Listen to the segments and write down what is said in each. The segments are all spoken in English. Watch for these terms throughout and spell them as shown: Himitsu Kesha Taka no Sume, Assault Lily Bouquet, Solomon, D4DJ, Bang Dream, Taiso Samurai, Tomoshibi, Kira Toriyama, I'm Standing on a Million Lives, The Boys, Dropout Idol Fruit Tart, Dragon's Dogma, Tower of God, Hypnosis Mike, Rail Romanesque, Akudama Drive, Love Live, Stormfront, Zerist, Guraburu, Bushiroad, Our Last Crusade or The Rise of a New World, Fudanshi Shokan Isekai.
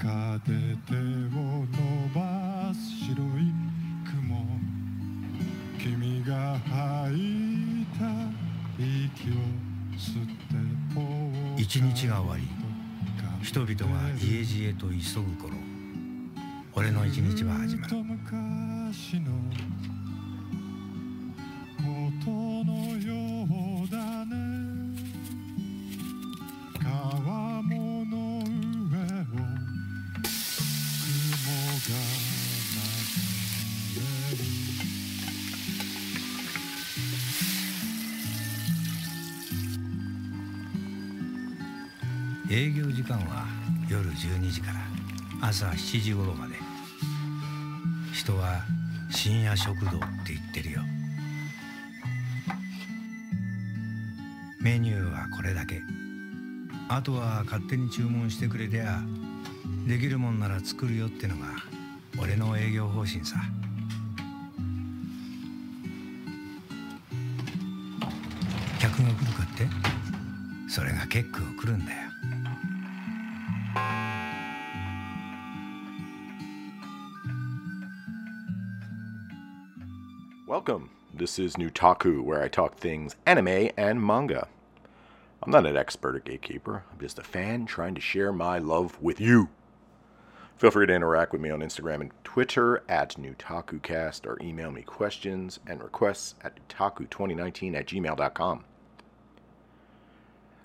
一日が終わり、人々が家路へと急ぐ頃、俺の一日は始まる。営業時間は夜12時から朝7時頃まで。人は深夜食堂って言ってるよ。メニューはこれだけ。あとは勝手に注文してくれりゃできるもんなら作るよってのが俺の営業方針さ。客が来るかって？それが結構来るんだよ。Welcome. This is NewTaku, where I talk things anime and manga. I'm not an expert or gatekeeper. I'm just a fan trying to share my love with you. Feel free to interact with me on Instagram and Twitter at NewTakuCast or email me questions and requests at NewTaku2019@gmail.com.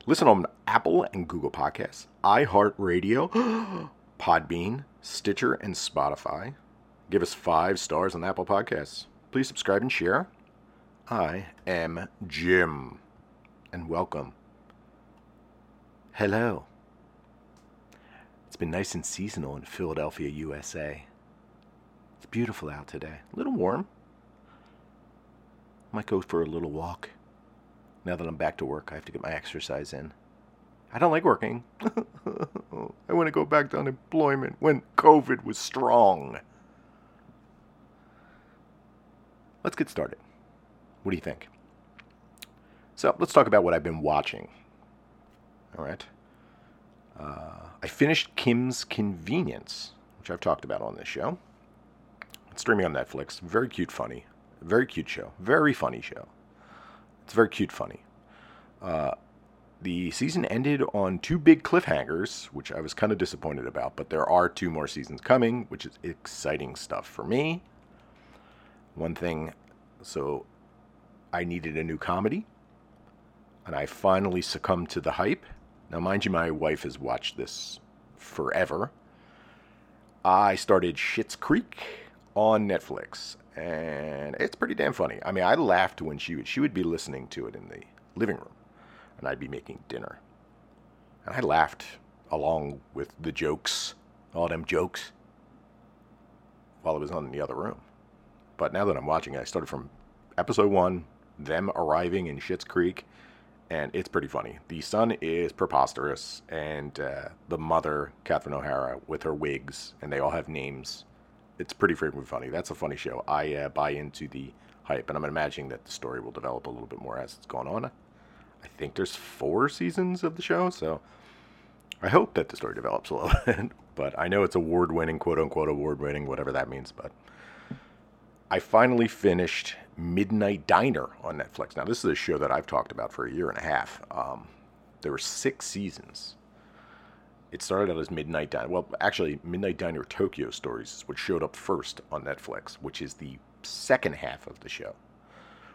Listen on Apple and Google Podcasts, iHeartRadio, Podbean, Stitcher, and Spotify. Give us 5 stars on Apple Podcasts. Please subscribe and share. I am Jim, and welcome. Hello. It's been nice and seasonal in Philadelphia, USA. It's beautiful out today. A little warm. Might go for a little walk. Now that I'm back to work, I have to get my exercise in. I don't like working. I want to go back to unemployment when COVID was strong. Let's get started. What do you think? So let's talk about what I've been watching. All right. I finished Kim's Convenience, which I've talked about on this show. It's streaming on Netflix. Very cute, funny. Very cute show. Very funny show. It's very cute, funny. The season ended on 2 big cliffhangers, which I was kind of disappointed about. But there are 2 more seasons coming, which is exciting stuff for me. One thing, so I needed a new comedy, and I finally succumbed to the hype. Now, mind you, my wife has watched this forever. I started Schitt's Creek on Netflix, and it's pretty damn funny. I mean, I laughed when she would be listening to it in the living room, and I'd be making dinner. And I laughed along with the jokes, all them jokes, while it was on in the other room. But now that I'm watching it, I started from episode 1, them arriving in Schitt's Creek, and it's pretty funny. The son is preposterous, and the mother, Catherine O'Hara, with her wigs, and they all have names. It's pretty freaking funny. That's a funny show. I buy into the hype, and I'm imagining that the story will develop a little bit more as it's going on. I think there's 4 seasons of the show, so I hope that the story develops a little bit. But I know it's award-winning, quote-unquote award-winning, whatever that means, but I finally finished Midnight Diner on Netflix. Now, this is a show that I've talked about for a year and a half. There were 6 seasons. It started out as Midnight Diner. Well, actually, Midnight Diner Tokyo Stories is what showed up first on Netflix, which is the second half of the show.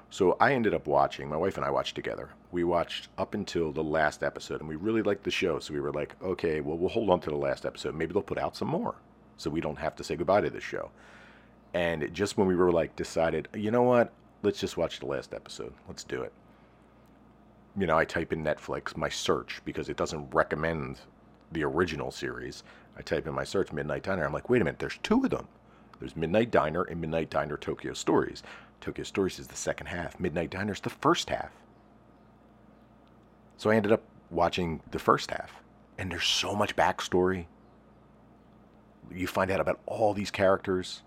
So I ended up watching, my wife and I watched together. We watched up until the last episode, and we really liked the show. So we were like, okay, well, we'll hold on to the last episode. Maybe they'll put out some more so we don't have to say goodbye to this show. And just when we were like decided, you know what, let's just watch the last episode. Let's do it. You know, I type in Netflix, my search, because it doesn't recommend the original series. I type in my search, Midnight Diner. I'm like, wait a minute, there's 2 of them. There's Midnight Diner and Midnight Diner Tokyo Stories. Tokyo Stories is the second half. Midnight Diner is the first half. So I ended up watching the first half. And there's so much backstory. You find out about all these characters.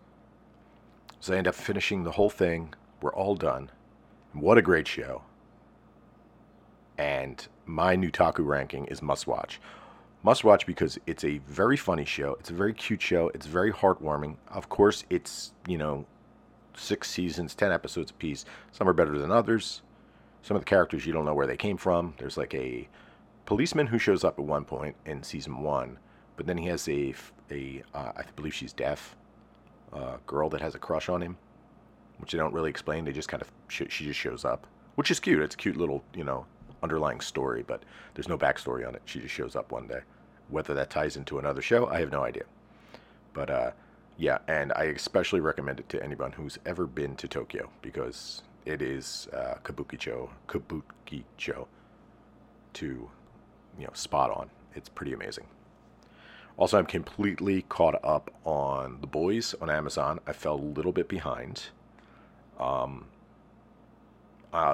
So I end up finishing the whole thing. We're all done. What a great show. And my NewTaku ranking is must watch. Must watch because it's a very funny show. It's a very cute show. It's very heartwarming. Of course, it's, you know, 6 seasons, 10 episodes apiece. Some are better than others. Some of the characters, you don't know where they came from. There's like a policeman who shows up at one point in season 1, but then he has I believe she's deaf, girl that has a crush on him, which they don't really explain. They just kind of, she just shows up, which is cute. It's a cute little, you know, underlying story, but there's no backstory on it. She just shows up one day. Whether that ties into another show, I have no idea. But yeah, and I especially recommend it to anyone who's ever been to Tokyo, because it is Kabukichō to, you know, spot on. It's pretty amazing. Also, I'm completely caught up on The Boys on Amazon. I fell a little bit behind.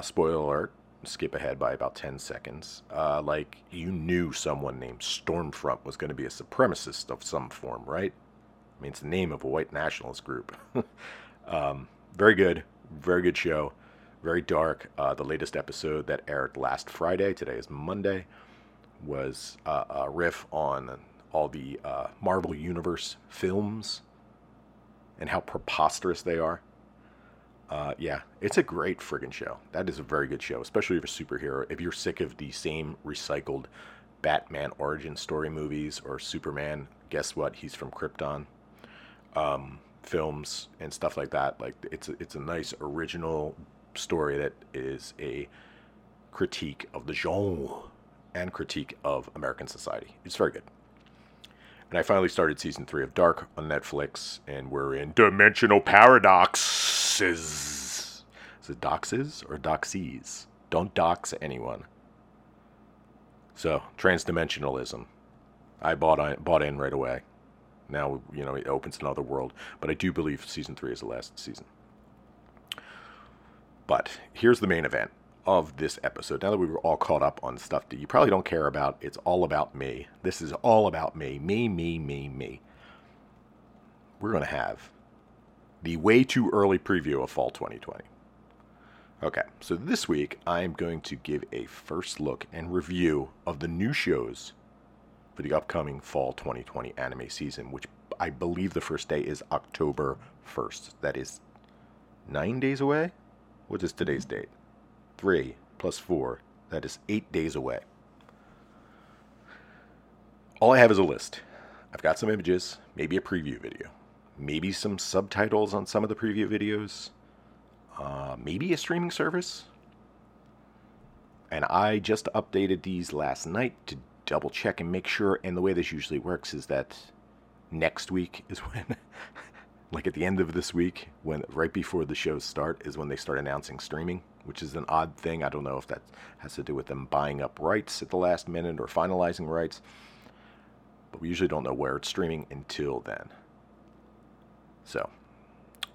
Spoiler alert, skip ahead by about 10 seconds. Like, you knew someone named Stormfront was going to be a supremacist of some form, right? I mean, it's the name of a white nationalist group. Very good. Very good show. Very dark. The latest episode that aired last Friday, today is Monday, was a riff on all the Marvel Universe films and how preposterous they are. Yeah, it's a great friggin' show. That is a very good show, especially if you're a superhero. If you're sick of the same recycled Batman origin story movies or Superman, guess what? He's from Krypton. Films and stuff like that. Like, it's a nice original story that is a critique of the genre and critique of American society. It's very good. And I finally started season 3 of Dark on Netflix, and we're in Dimensional Paradoxes. Is it doxes or doxies? Don't dox anyone. So, transdimensionalism. I bought in right away. Now, you know, it opens another world. But I do believe season 3 is the last season. But here's the main event of this episode. Now that we were all caught up on stuff that you probably don't care about, it's all about me. This is all about me. We're going to have the way too early preview of fall 2020. Okay, so this week I'm going to give a first look and review of the new shows for the upcoming fall 2020 anime season, which I believe the first day is October 1st. That is 9 days away? What is today's date? 3 plus 4, that is 8 days away. All I have is a list. I've got some images, maybe a preview video, maybe some subtitles on some of the preview videos, maybe a streaming service. And I just updated these last night to double check and make sure. And the way this usually works is that next week is when, like at the end of this week, when right before the shows start is when they start announcing streaming, which is an odd thing. I don't know if that has to do with them buying up rights at the last minute or finalizing rights. But we usually don't know where it's streaming until then. So,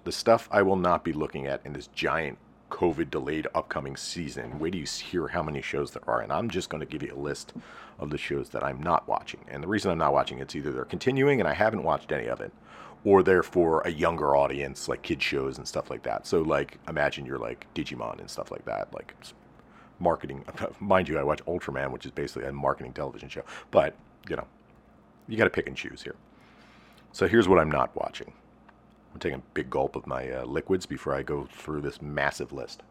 the stuff I will not be looking at in this giant COVID-delayed upcoming season. Wait till you hear how many shows there are. And I'm just going to give you a list of the shows that I'm not watching. And the reason I'm not watching, it's either they're continuing and I haven't watched any of it, or they're for a younger audience, like kid shows and stuff like that. So, like, imagine you're, like, Digimon and stuff like that. Like, marketing. Mind you, I watch Ultraman, which is basically a marketing television show. But, you know, you got to pick and choose here. So, here's what I'm not watching. I'm taking a big gulp of my liquids before I go through this massive list.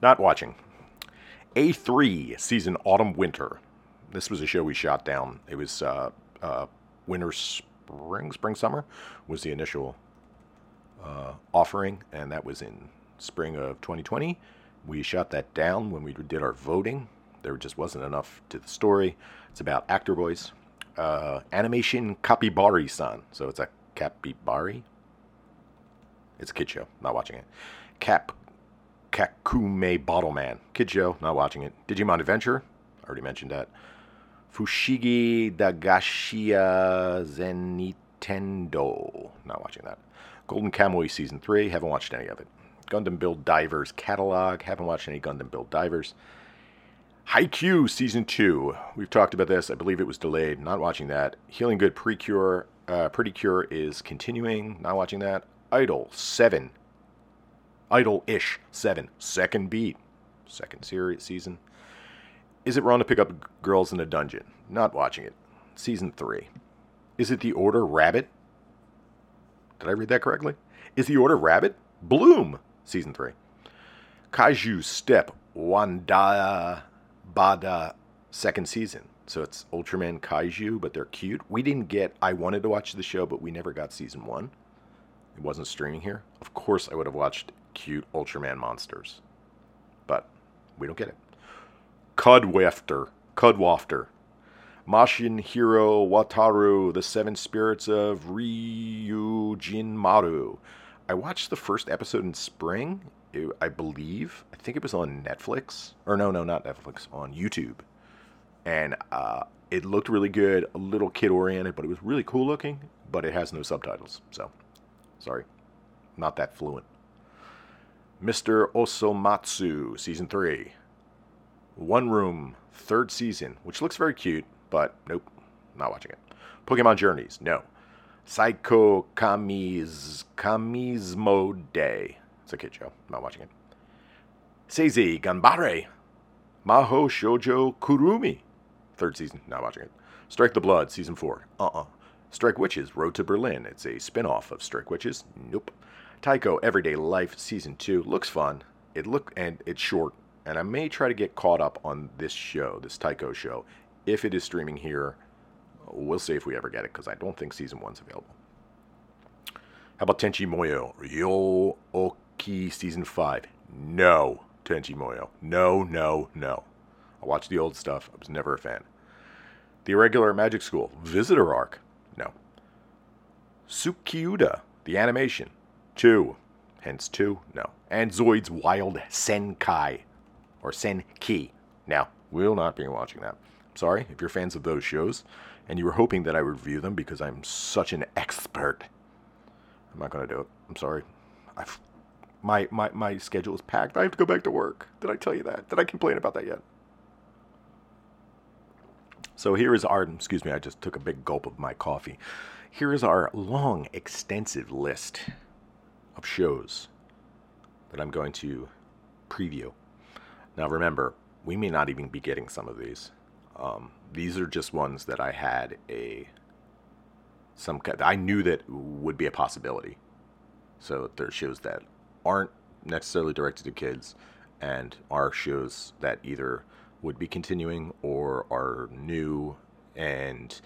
Not watching. A3 season autumn-winter. This was a show we shot down. It was... winter, spring, summer was the initial offering, and that was in spring of 2020. We shot that down when we did our voting. There just wasn't enough to the story. It's about actor boys. Animation Kapibari-san. So it's a Kapibari. It's a kid show. Not watching it. Kakume Bottleman. Kid show. Not watching it. Digimon Adventure. I already mentioned that. Fushigi Dagashiya Zenitendo. Not watching that. Golden Kamuy Season 3. Haven't watched any of it. Gundam Build Divers Catalog. Haven't watched any Gundam Build Divers. Haikyuu Season 2. We've talked about this. I believe it was delayed. Not watching that. Healing Good Precure, Pretty Cure is continuing. Not watching that. Idol 7. Idol-ish 7. Second beat. Second series season. Is it wrong to pick up girls in a dungeon? Not watching it. Season 3. Is it the Order Rabbit? Did I read that correctly? Is the Order Rabbit? Bloom! Season 3. Kaiju Step Wanda Bada, second season. So it's Ultraman Kaiju, but they're cute. We didn't get... I wanted to watch the show, but we never got season 1. It wasn't streaming here. Of course I would have watched cute Ultraman monsters. But we don't get it. Cudwafter. Mashinhiro Wataru, The Seven Spirits of Ryujinmaru. I watched the first episode in spring, I believe. I think it was on Netflix. Or no, not Netflix. On YouTube. And it looked really good. A little kid-oriented, but it was really cool looking. But it has no subtitles. So, sorry. Not that fluent. Mr. Osomatsu, Season 3. One Room, third season, which looks very cute, but nope, not watching it. Pokemon Journeys, no. Psycho Kamismode. It's a kid show, not watching it. Seiji Ganbare. Mahou Shoujo Kurumi. Third season, not watching it. Strike the Blood, Season 4. Strike Witches, Road to Berlin. It's a spin-off of Strike Witches. Nope. Taiko Everyday Life, Season 2. Looks fun. It's short. And I may try to get caught up on this show, this Taiko show. If it is streaming here, we'll see if we ever get it, because I don't think Season 1's available. How about Tenchi Muyo? Ryo Oki Season 5. No, Tenchi Muyo. No. I watched the old stuff. I was never a fan. The Irregular Magic School. Visitor Arc. No. Tsukiuda, the animation. 2. Hence 2. No. And Zoid's Wild Senkai. Or Senki. Now, we'll not be watching that. I'm sorry if you're fans of those shows and you were hoping that I would review them because I'm such an expert. I'm not going to do it. I'm sorry. My schedule is packed. I have to go back to work. Did I tell you that? Did I complain about that yet? So here is our... Excuse me, I just took a big gulp of my coffee. Here is our long, extensive list of shows that I'm going to preview. Now remember, we may not even be getting some of these. These are just ones that I had I knew that would be a possibility. So there are shows that aren't necessarily directed to kids, and are shows that either would be continuing or are new and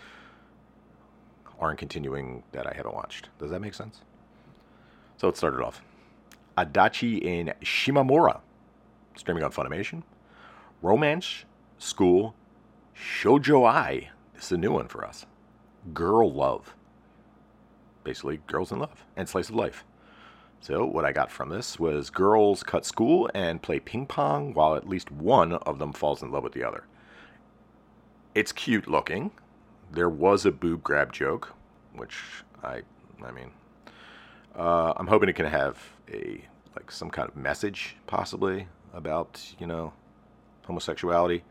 aren't continuing that I haven't watched. Does that make sense? So it started off. Adachi in Shimamura. Streaming on Funimation. Romance School Shoujo-ai. This is a new one for us. Girl Love. Basically, girls in love and slice of life. So what I got from this was girls cut school and play ping pong while at least one of them falls in love with the other. It's cute looking. There was a boob grab joke, which I mean, I'm hoping it can have some kind of message possibly about, homosexuality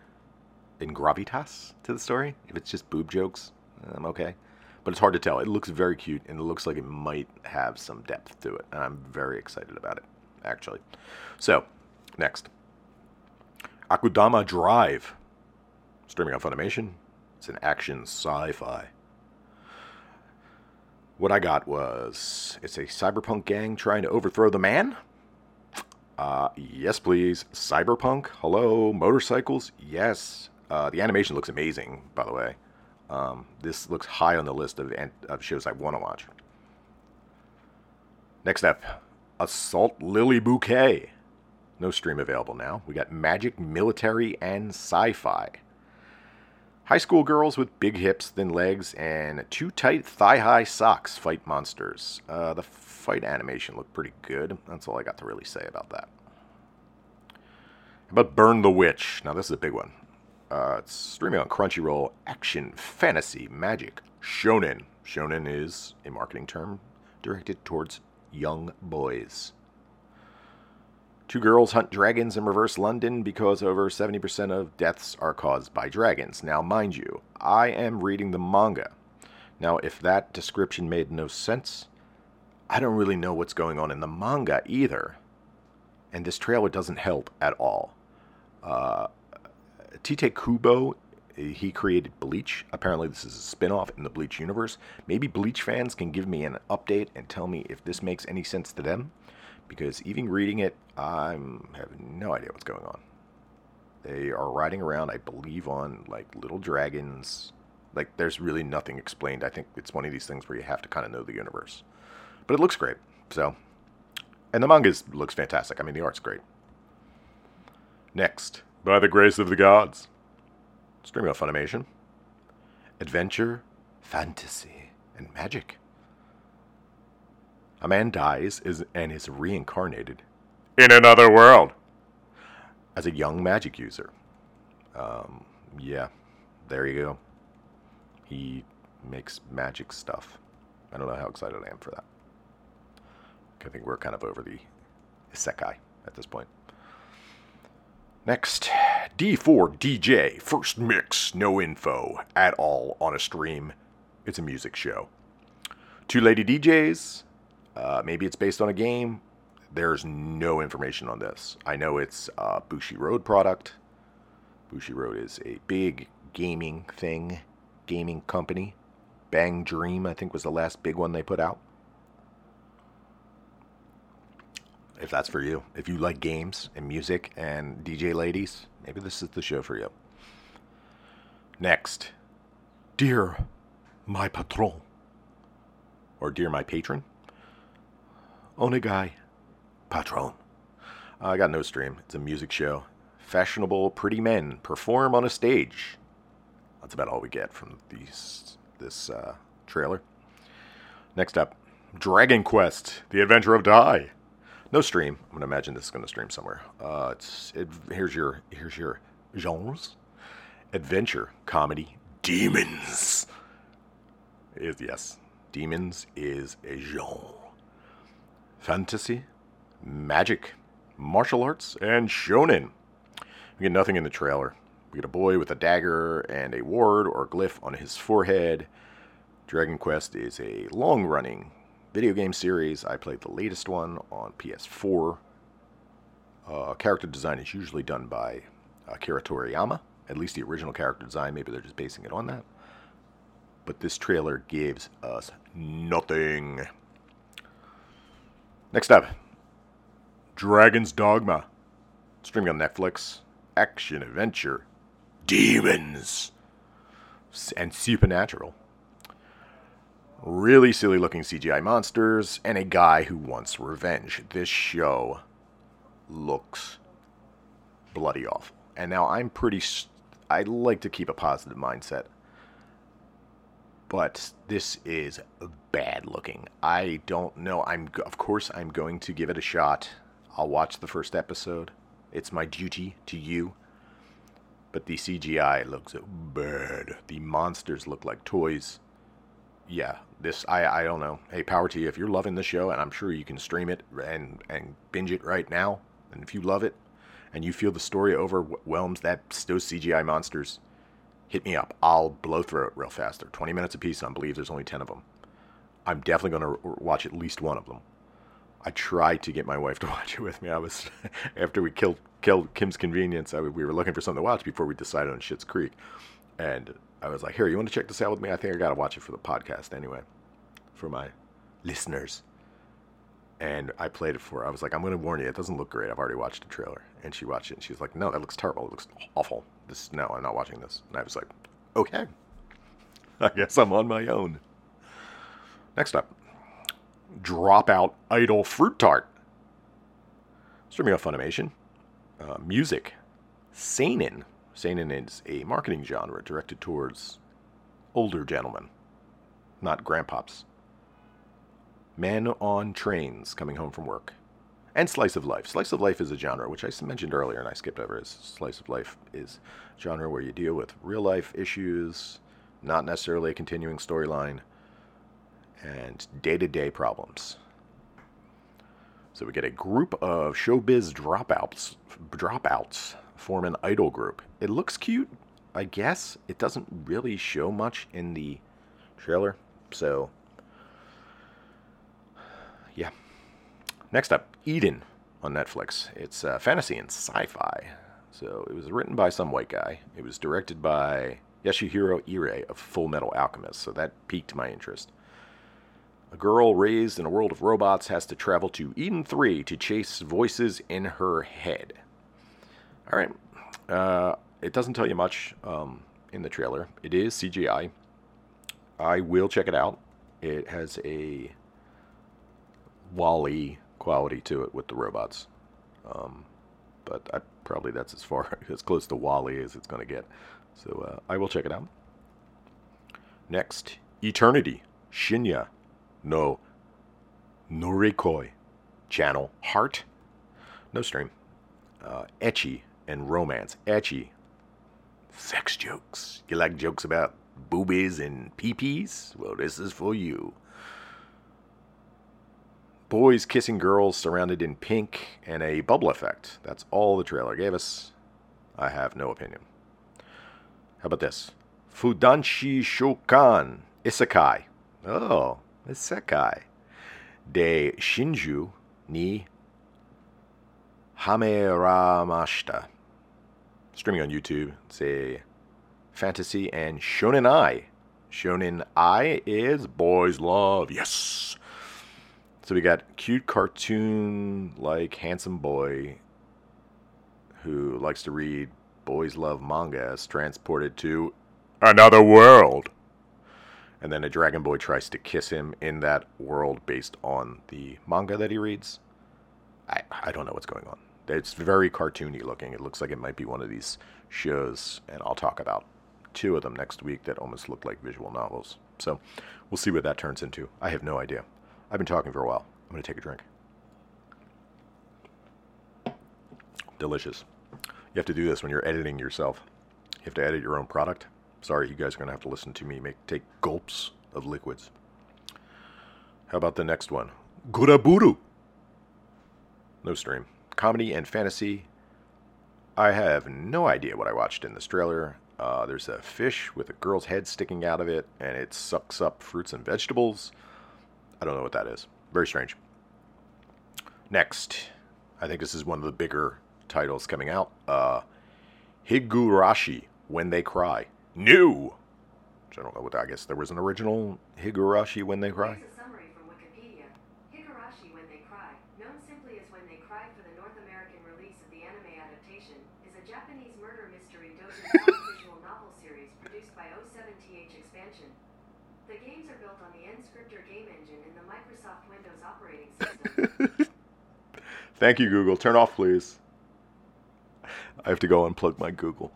in gravitas to the story. If it's just boob jokes, I'm okay. But it's hard to tell. It looks very cute, and it looks like it might have some depth to it. And I'm very excited about it, actually. So, next. Akudama Drive. Streaming on Funimation. It's an action sci-fi. What I got was, it's a cyberpunk gang trying to overthrow the man. Yes, please. Cyberpunk? Hello? Motorcycles? Yes. The animation looks amazing, by the way. This looks high on the list of shows I want to watch. Next up, Assault Lily Bouquet. No stream available now. We got magic, military, and sci-fi. High school girls with big hips, thin legs, and too tight thigh-high socks fight monsters. The fight animation looked pretty good. That's all I got to really say about that. How about Burn the Witch? Now, this is a big one. It's streaming on Crunchyroll. Action, fantasy, magic, shonen. Shonen is a marketing term directed towards young boys. Two girls hunt dragons in reverse London because over 70% of deaths are caused by dragons. Now, mind you, I am reading the manga. Now, if that description made no sense... I don't really know what's going on in the manga either. And this trailer doesn't help at all. Tite Kubo, he created Bleach. Apparently this is a spinoff in the Bleach universe. Maybe Bleach fans can give me an update and tell me if this makes any sense to them, because even reading it, I have no idea what's going on. They are riding around, I believe, on like little dragons. Like, there's really nothing explained. I think it's one of these things where you have to kind of know the universe. But it looks great. So, and the manga looks fantastic. I mean, the art's great. Next, By the Grace of the Gods. Streaming on Funimation. Adventure, fantasy, and magic. A man dies and is reincarnated in another world as a young magic user. Yeah, there you go. He makes magic stuff. I don't know how excited I am for that. I think we're kind of over the isekai at this point. Next, D4DJ, first mix, no info at all on a stream. It's a music show. Two lady DJs. Maybe it's based on a game. There's no information on this. I know it's a Bushiroad product. Bushiroad is a big gaming thing. Gaming company. Bang Dream, I think, was the last big one they put out. If that's for you, if you like games and music and DJ ladies, maybe this is the show for you. Next, Dear My Patron, or Dear My Patron, Onegai Patron. I got no stream. It's a music show. Fashionable, pretty men perform on a stage. That's about all we get from this trailer. Next up, Dragon Quest: The Adventure of Dai. No stream. I'm gonna imagine this is gonna stream somewhere. Here's your genres: adventure, comedy, demons. Yes, demons is a genre. Fantasy, magic, martial arts, and shonen. We get nothing in the trailer. We get a boy with a dagger and a ward or glyph on his forehead. Dragon Quest is a long-running video game series. I played the latest one on PS4. Character design is usually done by Kira Toriyama. At least the original character design. Maybe they're just basing it on that. But this trailer gives us nothing. Next up, Dragon's Dogma. Streaming on Netflix. Action, adventure, demons, and supernatural. Really silly looking CGI monsters and a guy who wants revenge. This show looks bloody awful. And now I like to keep a positive mindset, but this is bad looking. I don't know. Of course I'm going to give it a shot. I'll watch the first episode. It's my duty to you. But the CGI looks bad. The monsters look like toys. Yeah, this, I don't know. Hey, power to you. If you're loving the show, and I'm sure you can stream it and binge it right now, and if you love it, and you feel the story overwhelms those CGI monsters, hit me up. I'll blow through it real fast. They're 20 minutes apiece, and I believe there's only 10 of them. I'm definitely going to watch at least one of them. I tried to get my wife to watch it with me. After we killed Kim's Convenience, we were looking for something to watch before we decided on Schitt's Creek. And I was like, here, you want to check this out with me? I think I got to watch it for the podcast anyway, for my listeners. And I played it for her. I was like, I'm going to warn you, it doesn't look great. I've already watched the trailer. And she watched it, and she was like, no, that looks terrible. It looks awful. No, I'm not watching this. And I was like, okay. I guess I'm on my own. Next up. Dropout Idol Fruit Tart. Streaming on Funimation. Music. Seinen. Seinen is a marketing genre directed towards older gentlemen, not grandpops. Men on trains coming home from work. And slice of life. Slice of life is a genre, which I mentioned earlier and I skipped over. Slice of life is a genre where you deal with real life issues, not necessarily a continuing storyline, and day-to-day problems. So we get a group of showbiz dropouts form an idol group. It looks cute, I guess. It doesn't really show much in the trailer, so yeah. Next up, Eden on Netflix. It's fantasy and sci-fi. So it was written by some white guy. It was directed by Yasuhiro Irie of Full Metal Alchemist, so that piqued my interest. A girl raised in a world of robots has to travel to Eden 3 to chase voices in her head. All right. It doesn't tell you much in the trailer. It is CGI. I will check it out. It has a Wall-E quality to it with the robots. But probably that's as close to Wall-E as it's going to get. So I will check it out. Next, Eternity, Shinya no Norikoi, Channel Heart, no stream. Ecchi and romance. Ecchi, sex jokes. You like jokes about boobies and peepees? Well, this is for you. Boys kissing girls surrounded in pink and a bubble effect. That's all the trailer gave us. I have no opinion. How about this? Fudanshi Shokan Isekai. Oh, Isekai. De Shinju ni Hameramashita. Streaming on YouTube. It's a fantasy and Shonen Ai. Shonen Ai is boys love. Yes! So we got cute cartoon-like handsome boy who likes to read boys love manga is transported to another world. And then a dragon boy tries to kiss him in that world based on the manga that he reads. I don't know what's going on. It's very cartoony looking. It looks like it might be one of these shows, and I'll talk about two of them next week that almost look like visual novels. So we'll see what that turns into. I have no idea. I've been talking for a while. I'm going to take a drink. Delicious. You have to do this when you're editing yourself. You have to edit your own product. Sorry, you guys are going to have to listen to me take gulps of liquids. How about the next one? Guraburu. No stream. Comedy and fantasy. I have no idea what I watched in this trailer. There's a fish with a girl's head sticking out of it, and it sucks up fruits and vegetables. I don't know what that is. Very strange. Next, I think this is one of the bigger titles coming out. Higurashi When They Cry. New! Which I don't know what that is. I guess there was an original Higurashi When They Cry. Here's a summary from Wikipedia. Higurashi When They Cry, known simply as When They Cry for the North American release of the anime adaptation, is a Japanese murder mystery doujinshi visual novel series produced by O7TH Expansion. The games are built on the N-Scriptor game engine in the Microsoft Windows operating system. Thank you, Google. Turn off, please. I have to go unplug my Google.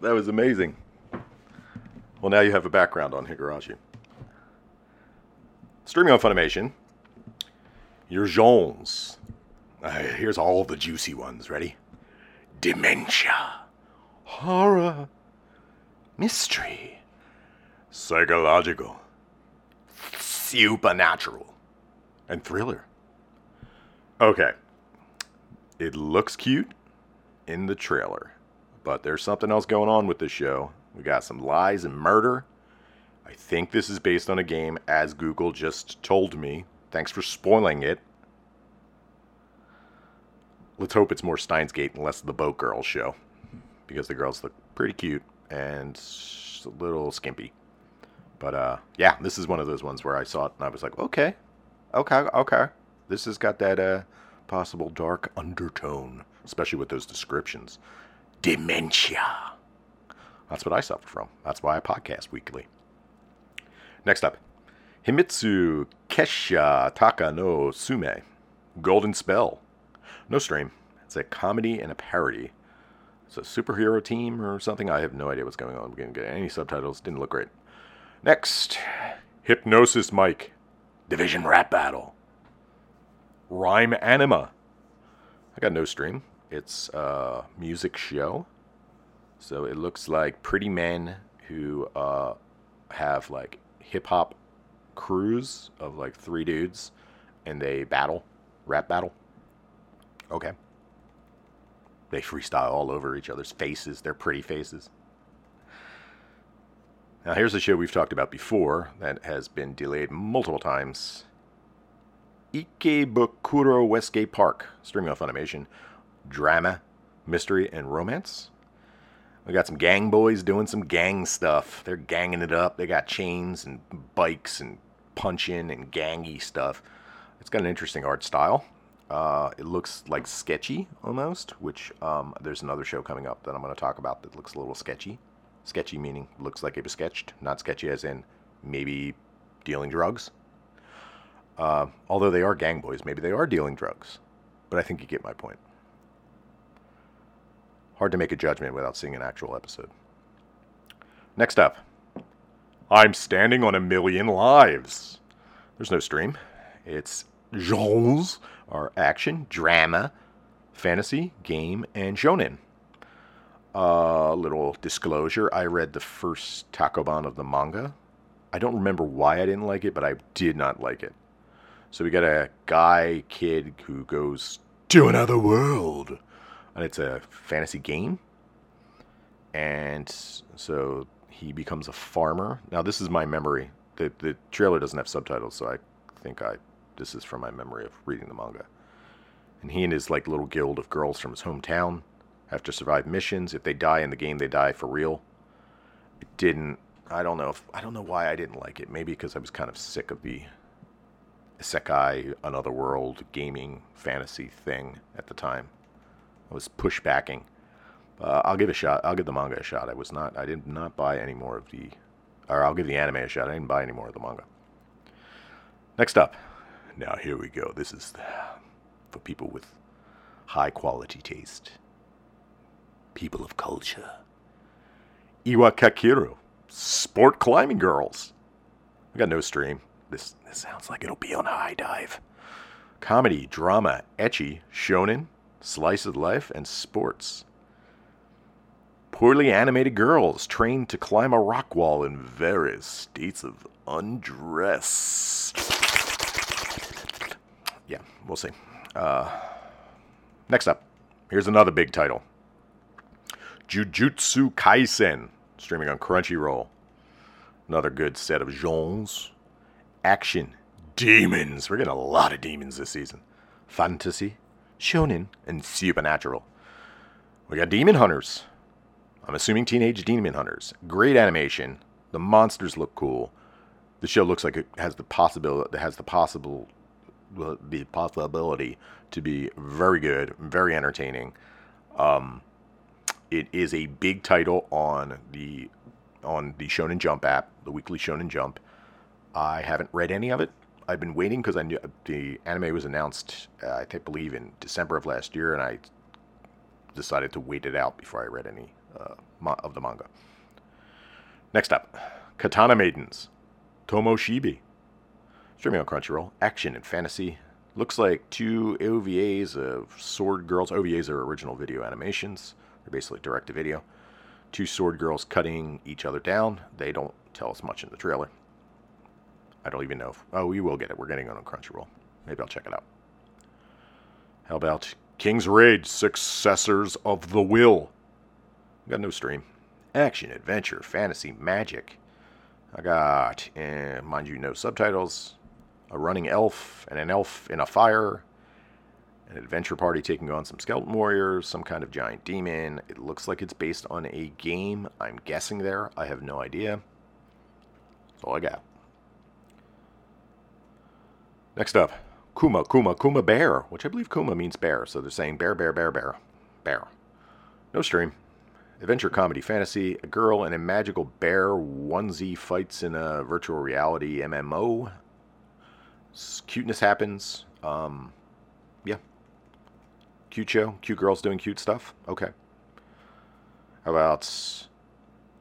That was amazing. Well, now you have a background on Higurashi. Streaming on Funimation. Your Jones. Here's all the juicy ones. Ready? Dementia. Horror. Mystery. Psychological. Supernatural. And thriller. Okay. It looks cute in the trailer. But there's something else going on with this show. We got some lies and murder. I think this is based on a game, as Google just told me. Thanks for spoiling it. Let's hope it's more Steins Gate and less the Boat Girls show. Because the girls look pretty cute and a little skimpy. But, yeah, this is one of those ones where I saw it and I was like, okay. This has got that possible dark undertone, especially with those descriptions. Dementia. That's what I suffer from. That's why I podcast weekly. Next up, Himitsu Kesha Taka no Sume. Golden Spell. No stream. It's a comedy and a parody. It's a superhero team or something. I have no idea what's going on. We didn't get any subtitles. Didn't look great. Next, Hypnosis Mike. Division Rap Battle. Rhyme Anima. I got no stream. It's a music show. So it looks like pretty men who have like hip-hop crews of like three dudes. And they battle. Rap battle. Okay. They freestyle all over each other's faces, their pretty faces. Now here's a show we've talked about before that has been delayed multiple times. Ikebukuro Westgate Park, streaming off Funimation, drama, mystery, and romance. We got some gang boys doing some gang stuff. They're ganging it up. They got chains and bikes and punching and gangy stuff. It's got an interesting art style. It looks like sketchy almost, which there's another show coming up that I'm going to talk about that looks a little sketchy. Sketchy meaning looks like it was sketched, not sketchy as in maybe dealing drugs. Although they are gang boys, maybe they are dealing drugs. But I think you get my point. Hard to make a judgment without seeing an actual episode. Next up, I'm Standing on a Million Lives. There's no stream. Its genres are action, drama, fantasy, game, and shonen. Little disclosure, I read the first takoban of the manga. I don't remember why I didn't like it, but I did not like it. So we got a kid who goes to another world. And it's a fantasy game. And so he becomes a farmer. Now, this is my memory. The trailer doesn't have subtitles, so I think this is from my memory of reading the manga. And he and his little guild of girls from his hometown have to survive missions. If they die in the game, they die for real. I don't know why I didn't like it. Maybe because I was kind of sick of the isekai, another world, gaming, fantasy thing at the time. I was pushbacking. I'll give the manga a shot. I did not buy any more of the... Or I'll give the anime a shot. I didn't buy any more of the manga. Next up. Now here we go. This is for people with high quality taste. People of culture. Iwakakiro. Sport Climbing Girls. We got no stream. This sounds like it'll be on High Dive. Comedy, drama, ecchi, shonen, slice of life, and sports. Poorly animated girls trained to climb a rock wall in various states of undress. Yeah, we'll see. Next up, here's another big title. Jujutsu Kaisen, streaming on Crunchyroll. Another good set of genres. Action, demons. We're getting a lot of demons this season. Fantasy, shonen, and supernatural. We got demon hunters. I'm assuming teenage demon hunters. Great animation. The monsters look cool. The show looks like it has the possibility to be very good, very entertaining. It is a big title on the Shonen Jump app, the weekly Shonen Jump. I haven't read any of it. I've been waiting because I knew the anime was announced, I believe, in December of last year, and I decided to wait it out before I read any of the manga. Next up, Katana Maidens, Tomoshibi. Streaming on Crunchyroll, action and fantasy. Looks like two OVAs of sword girls. OVAs are original video animations. They're basically direct-to-video. Two sword girls cutting each other down. They don't tell us much in the trailer. I don't even know if... Oh, we will get it. We're getting it on Crunchyroll. Maybe I'll check it out. How about King's Raid, Successors of the Will? Got no stream. Action, adventure, fantasy, magic. I got, mind you, no subtitles. A running elf and an elf in a fire. An adventure party taking on some skeleton warriors. Some kind of giant demon. It looks like it's based on a game. I'm guessing there. I have no idea. That's all I got. Next up, Kuma, Kuma, Kuma Bear, which I believe Kuma means bear, so they're saying bear, bear, bear, bear, bear. No stream. Adventure, comedy, fantasy, a girl and a magical bear onesie fights in a virtual reality MMO. Cuteness happens. Yeah. Cute show. Cute girls doing cute stuff. Okay. How about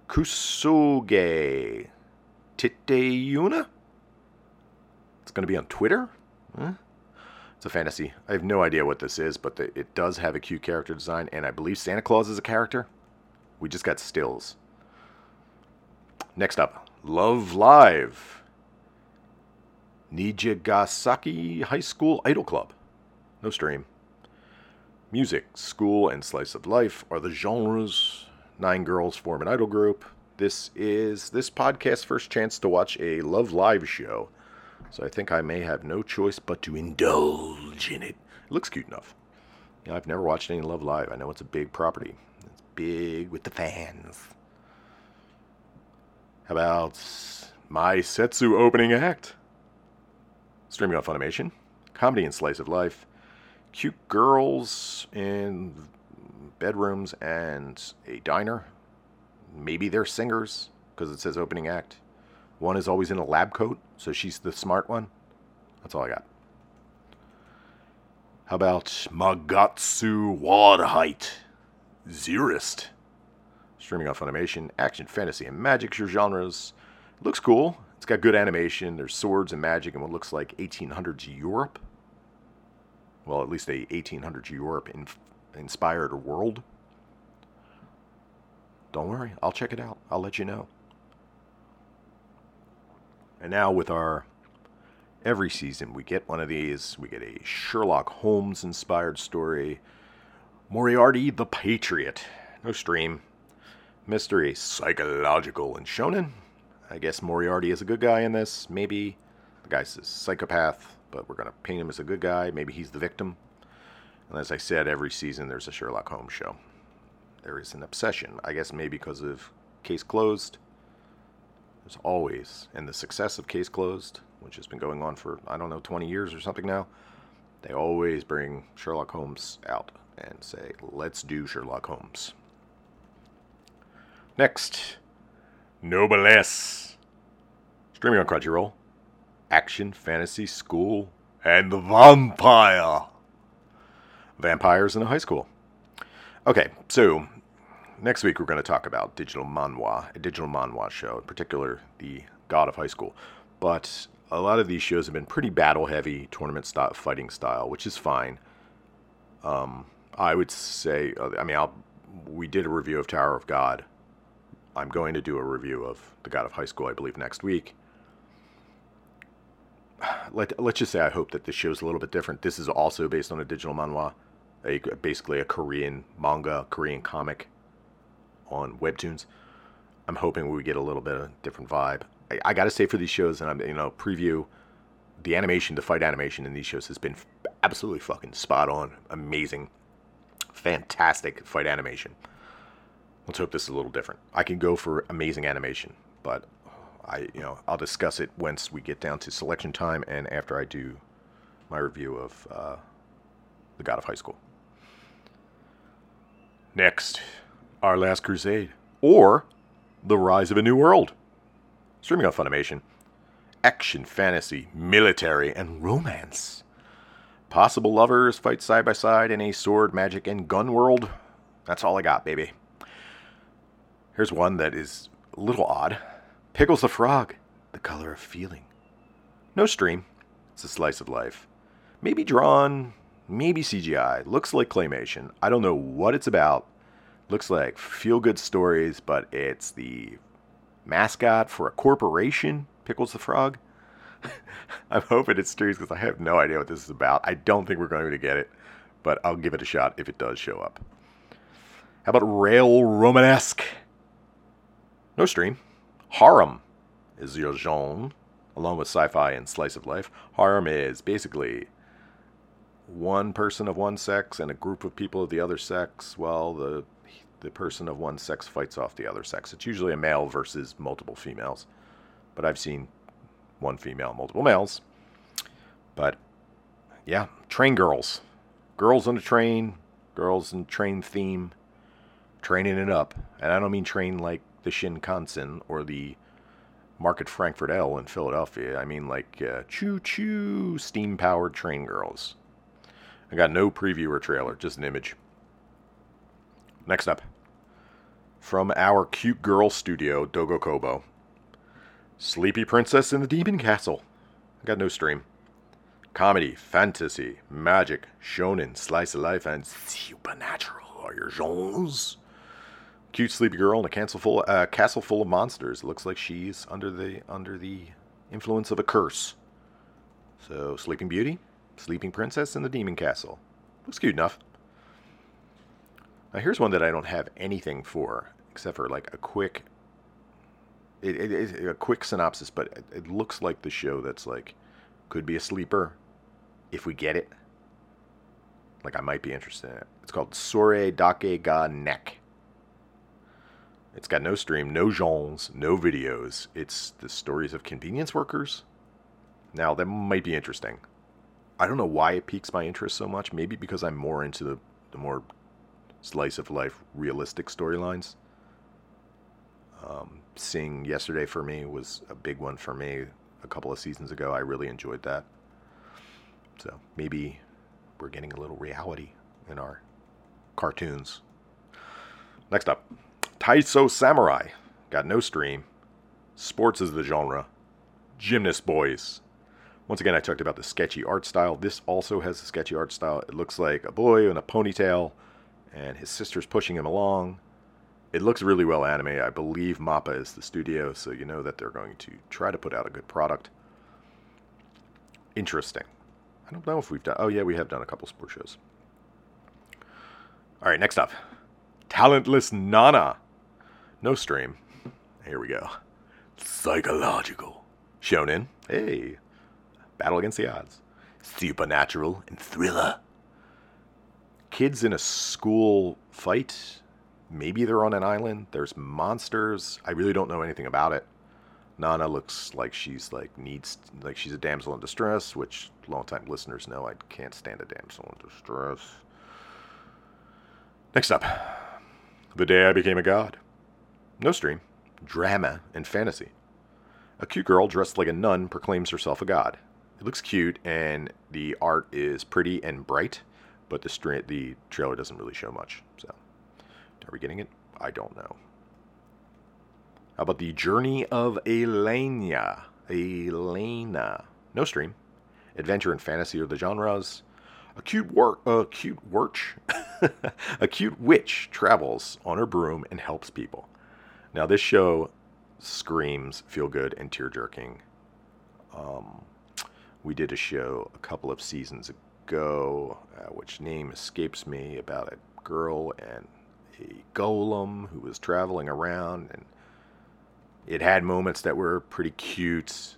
Kusuge Titeyuna? It's going to be on Twitter? Huh? It's a fantasy. I have no idea what this is, but it does have a cute character design, and I believe Santa Claus is a character. We just got stills. Next up, Love Live. Nijigasaki High School Idol Club. No stream. Music, school, and slice of life are the genres. 9 girls form an idol group. This is this podcast's first chance to watch a Love Live show, so I think I may have no choice but to indulge in it. It looks cute enough. You know, I've never watched any Love Live. I know it's a big property. It's big with the fans. How about My Setsu Opening Act? Streaming on Funimation. Comedy and slice of life. Cute girls in bedrooms and a diner. Maybe they're singers, because it says opening act. One is always in a lab coat, so she's the smart one. That's all I got. How about Magatsu Wadhite? Zerist. Streaming on Funimation. Action, fantasy, and magic genres. Looks cool. It's got good animation. There's swords and magic in what looks like 1800s Europe. Well, at least a 1800s Europe inspired world. Don't worry, I'll check it out. I'll let you know. And now with our... Every season we get one of these. We get a Sherlock Holmes-inspired story. Moriarty the Patriot. No stream. Mystery, psychological, and shonen. I guess Moriarty is a good guy in this. Maybe the guy's a psychopath, but we're going to paint him as a good guy. Maybe he's the victim. And as I said, every season there's a Sherlock Holmes show. There is an obsession, I guess maybe because of Case Closed. There's always, and the success of Case Closed, which has been going on for, 20 years or something now, they always bring Sherlock Holmes out and say, let's do Sherlock Holmes. Next, Noblesse. Streaming on Crunchyroll. Action, fantasy, school, and the vampire. Vampires in a high school. Okay, so next week we're going to talk about digital manhwa, a digital manhwa show, in particular The God of High School. But a lot of these shows have been pretty battle-heavy, tournament-style, fighting style, which is fine. I would say, we did a review of Tower of God. I'm going to do a review of The God of High School, I believe, next week. Let's just say I hope that this show's a little bit different. This is also based on a digital manhwa. Basically a Korean manga, Korean comic on webtoons. I'm hoping we get a little bit of a different vibe. I gotta say for these shows, and preview, the animation, the fight animation in these shows has been absolutely fucking spot on, amazing, fantastic fight animation. Let's hope this is a little different. I can go for amazing animation, but I'll discuss it once we get down to selection time and after I do my review of The God of High School. Next, Our Last Crusade, or The Rise of a New World. Streaming on Funimation. Action, fantasy, military, and romance. Possible lovers fight side by side in a sword, magic, and gun world. That's all I got, baby. Here's one that is a little odd. Pickles the Frog, The Color of Feeling. No stream. It's a slice of life. Maybe drawn, maybe CGI. Looks like claymation. I don't know what it's about. Looks like feel-good stories, but it's the mascot for a corporation, Pickles the Frog. I'm hoping it streams because I have no idea what this is about. I don't think we're going to get it, but I'll give it a shot if it does show up. How about Rail Romanesque? No stream. Harem is your genre, along with sci-fi and slice of life. Harem is basically one person of one sex and a group of people of the other sex, while the person of one sex fights off the other sex. It's usually a male versus multiple females, but I've seen one female, multiple males. But yeah, train girls. Girls on a train, girls in train theme, training it up. And I don't mean train like the Shinkansen or the Market Frankfurt L in Philadelphia. I mean like choo-choo steam-powered train girls. I got no preview or trailer, just an image. Next up, from our cute girl studio, Dogokobo, Sleepy Princess in the Demon Castle. I got no stream. Comedy, fantasy, magic, shonen, slice of life, and supernatural are your genres. Cute sleepy girl in a castle full of monsters. Looks like she's under the influence of a curse. So, Sleeping Beauty. Sleeping Princess and the Demon Castle. Looks cute enough. Now here's one that I don't have anything for, except for like a quick It a quick synopsis, but it looks like the show that's like, could be a sleeper if we get it. Like, I might be interested in it. It's called Sore Dake ga Nek. It's got no stream, no genres, no videos. It's the stories of convenience workers. Now, that might be interesting. I don't know why it piques my interest so much. Maybe because I'm more into the more slice-of-life, realistic storylines. Seeing Yesterday for me was a big one for me. A couple of seasons ago, I really enjoyed that. So, maybe we're getting a little reality in our cartoons. Next up, Taiso Samurai. Got no stream. Sports is the genre. Gymnast Boys. Once again, I talked about the sketchy art style. This also has a sketchy art style. It looks like a boy in a ponytail, and his sister's pushing him along. It looks really well animated. I believe MAPPA is the studio, so you know that they're going to try to put out a good product. Interesting. I don't know if we've done... Oh, yeah, we have done a couple sports shows. All right, next up. Talentless Nana. No stream. Here we go. Psychological. Shonen. Hey. Battle Against the Odds. Supernatural and thriller. Kids in a school fight. Maybe they're on an island. There's monsters. I really don't know anything about it. Nana looks like she's a damsel in distress, which longtime listeners know I can't stand a damsel in distress. Next up, The Day I Became a God. No stream. Drama and fantasy. A cute girl dressed like a nun proclaims herself a god. It looks cute, and the art is pretty and bright, but the trailer doesn't really show much. So, are we getting it? I don't know. How about The Journey of Elena? Elena. No stream. Adventure and fantasy are the genres. A cute witch travels on her broom and helps people. Now, this show screams feel good and tear jerking. We did a show a couple of seasons ago, which name escapes me, about a girl and a golem who was traveling around, and it had moments that were pretty cute.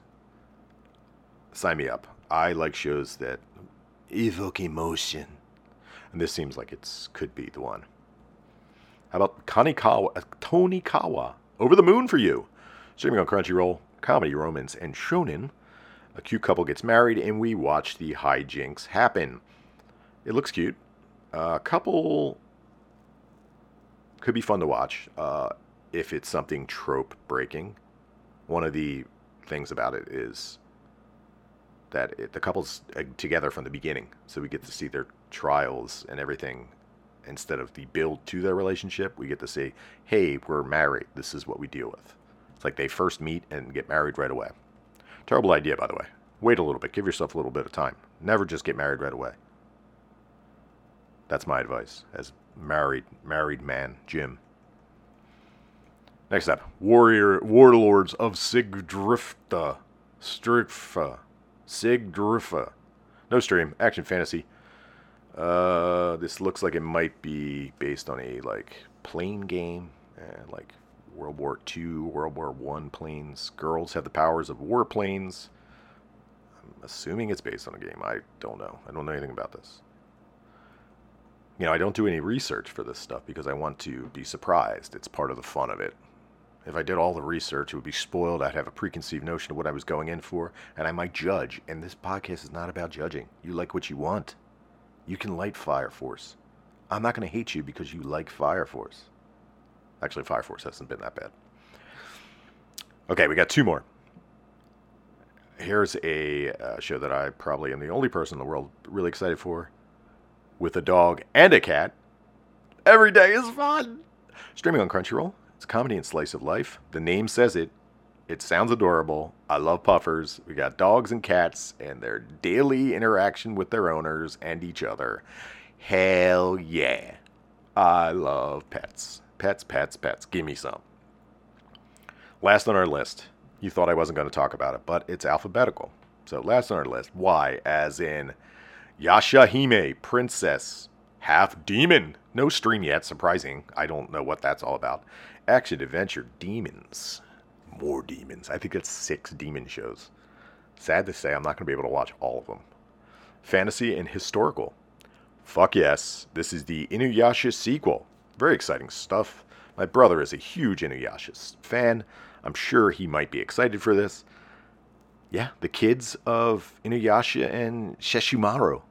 Sign me up. I like shows that evoke emotion, and this seems like it could be the one. How about Tonikawa? Over the Moon for You. Streaming on Crunchyroll, comedy, romance, and shonen. A cute couple gets married, and we watch the hijinks happen. It looks cute. Couple could be fun to watch if it's something trope-breaking. One of the things about it is that the couple's together from the beginning, so we get to see their trials and everything. Instead of the build to their relationship, we get to say, hey, we're married. This is what we deal with. It's like they first meet and get married right away. Terrible idea, by the way. Wait a little bit. Give yourself a little bit of time. Never just get married right away. That's my advice as married man, Jim. Next up, Warlords of Sigdrifta. No stream. Action fantasy. This looks like it might be based on a, plane game. Like World War II, World War I planes. Girls have the powers of warplanes. I'm assuming it's based on a game. I don't know. I don't know anything about this. You know, I don't do any research for this stuff because I want to be surprised. It's part of the fun of it. If I did all the research, it would be spoiled. I'd have a preconceived notion of what I was going in for, and I might judge. And this podcast is not about judging. You like what you want. You can like Fire Force. I'm not going to hate you because you like Fire Force. Actually, Fire Force hasn't been that bad. Okay, we got two more. Here's a show that I probably am the only person in the world really excited for. With a dog and a cat, every day is fun. Streaming on Crunchyroll. It's comedy and slice of life. The name says it. It sounds adorable. I love puffers. We got dogs and cats and their daily interaction with their owners and each other. Hell yeah. I love pets. Pets. Give me some. Last on our list. You thought I wasn't going to talk about it, but it's alphabetical. So last on our list. Why? As in Yashahime, Princess, Half Demon. No stream yet. Surprising. I don't know what that's all about. Action adventure demons. more demons. I think that's 6 demon shows. Sad to say, I'm not going to be able to watch all of them. Fantasy and historical. Fuck yes, this is the Inuyasha sequel. Very exciting stuff. My brother is a huge Inuyasha fan. I'm sure he might be excited for this. Yeah, the kids of Inuyasha and Sesshomaru.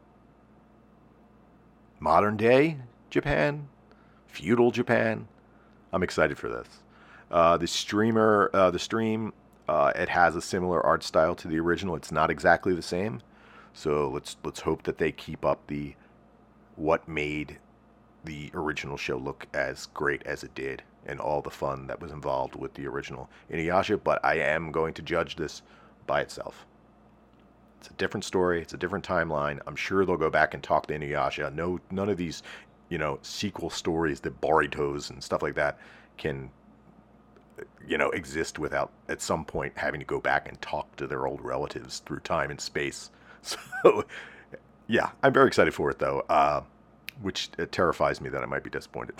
Modern day Japan. Feudal Japan. I'm excited for this. The stream, it has a similar art style to the original. It's not exactly the same. So let's hope that they keep up the what made the original show look as great as it did and all the fun that was involved with the original Inuyasha, but I am going to judge this by itself. It's a different story. It's a different timeline. I'm sure they'll go back and talk to Inuyasha. No, none of these, sequel stories that Boruto's and stuff like that can, exist without at some point having to go back and talk to their old relatives through time and space. So, yeah, I'm very excited for it, though. Which terrifies me that I might be disappointed.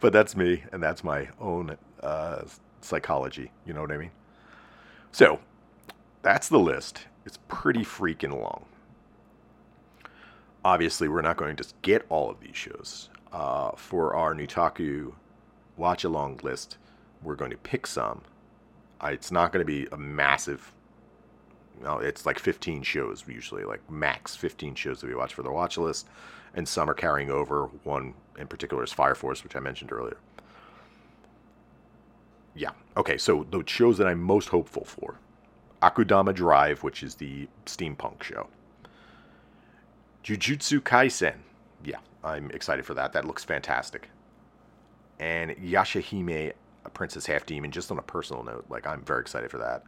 But that's me, and that's my own psychology. You know what I mean? So, that's the list. It's pretty freaking long. Obviously, we're not going to get all of these shows. For our NewTaku watch-along list, we're going to pick some. It's not going to be a massive... No, it's like 15 shows usually, like max 15 shows that we watch for the watch list, and some are carrying over. One in particular is Fire Force, which I mentioned earlier. Yeah, okay, so the shows that I'm most hopeful for, Akudama Drive, which is the steampunk show. Jujutsu Kaisen, yeah, I'm excited for that. That looks fantastic. And Yashahime, Princess Half-Demon, just on a personal note, like I'm very excited for that.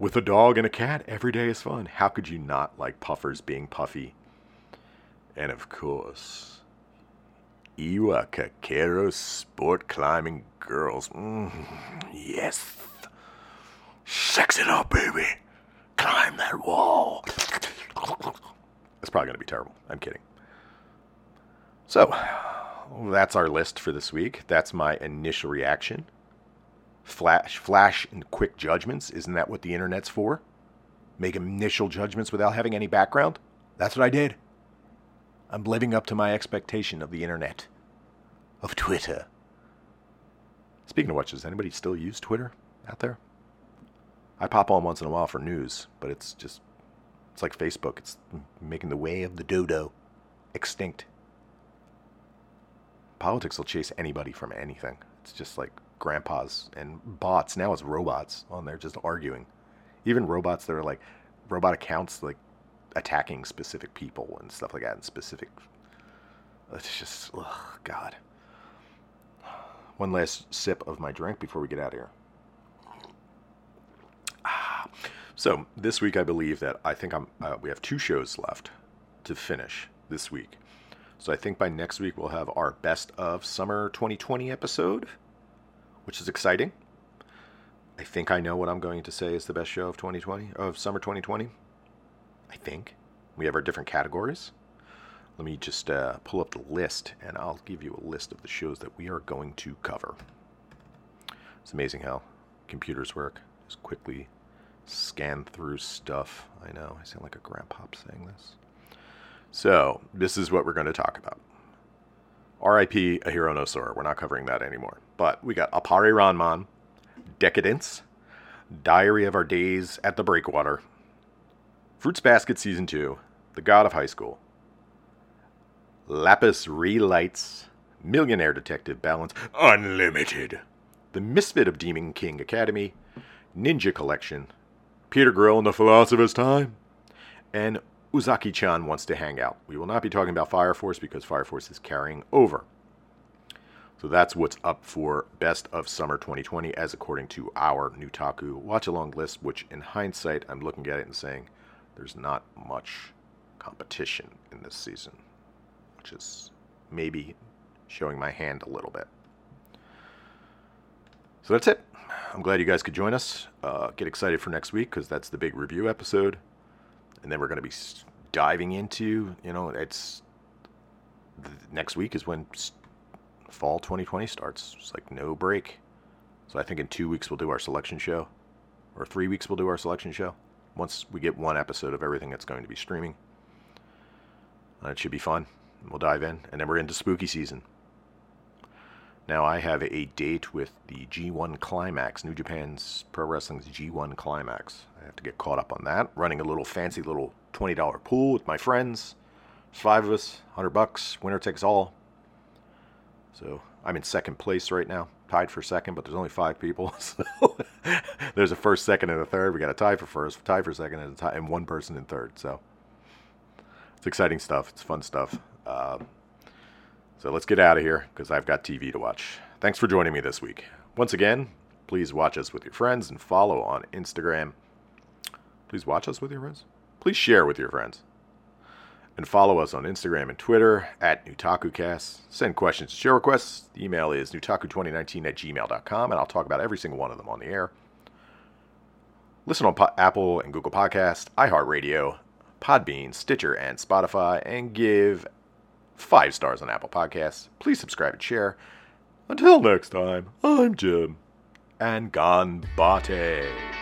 With a dog and a cat, every day is fun. How could you not like puffers being puffy? And of course, Iwa Kakeru Sport Climbing Girls. Yes. Sex it up, baby. Climb that wall. That's probably going to be terrible. I'm kidding. So, that's our list for this week. That's my initial reaction. Flash and quick judgments. Isn't that what the internet's for? Make initial judgments without having any background? That's what I did. I'm living up to my expectation of the internet. Of Twitter. Speaking of which, does anybody still use Twitter out there? I pop on once in a while for news, but it's like Facebook. It's making the way of the dodo extinct. Politics will chase anybody from anything. It's just like grandpas and bots. Now it's robots on there just arguing. Even robots that are like robot accounts like attacking specific people and stuff like that and specific. It's just, ugh, God. One last sip of my drink before we get out of here. So this week I believe that we have 2 shows left to finish this week. So I think by next week we'll have our best of summer 2020 episode, which is exciting. I think I know what I'm going to say is the best show of 2020, of summer 2020. I think. We have our different categories. Let me just pull up the list, and I'll give you a list of the shows that we are going to cover. It's amazing how computers work. Just quickly scan through stuff. I know, I sound like a grandpa saying this. So, this is what we're going to talk about. R.I.P. A Hero No Sora. We're not covering that anymore. But we got Appare Ranman, Decadence, Diary of Our Days at the Breakwater, Fruits Basket Season 2, The God of High School, Lapis Relights, Millionaire Detective Balance Unlimited, The Misfit of Demon King Academy, Ninja Collection, Peter Grill and the Philosopher's Time, and Uzaki-chan Wants to Hang Out. We will not be talking about Fire Force because Fire Force is carrying over. So that's what's up for Best of Summer 2020 as according to our NewTaku watch-along list, which in hindsight, I'm looking at it and saying there's not much competition in this season, which is maybe showing my hand a little bit. So that's it. I'm glad you guys could join us. Get excited for next week because that's the big review episode. And then we're going to be diving into, next week is when fall 2020 starts. It's like no break. So I think in 2 weeks we'll do our selection show, or 3 weeks we'll do our selection show, once we get one episode of everything that's going to be streaming. It should be fun. We'll dive in, and then we're into spooky season. Now I have a date with the G1 Climax, New Japan's Pro Wrestling's G1 Climax. I have to get caught up on that. Running a little fancy little $20 pool with my friends. There's 5 of us, $100, winner takes all. So I'm in second place right now, tied for second, but there's only 5 people. So there's a first, second, and a third. We got a tie for first, tie for second, and a tie, and one person in third. So it's exciting stuff. It's fun stuff. So let's get out of here because I've got TV to watch. Thanks for joining me this week. Once again, please watch us with your friends and follow on Instagram. Please watch us with your friends. Please share with your friends. And follow us on Instagram and Twitter at NewTakuCast. Send questions, show requests. The email is newtaku2019@gmail.com, and I'll talk about every single one of them on the air. Listen on Apple and Google Podcasts, iHeartRadio, Podbean, Stitcher, and Spotify, and give 5 stars on Apple Podcasts. Please subscribe and share. Until next time, I'm Jim, and Ganbate.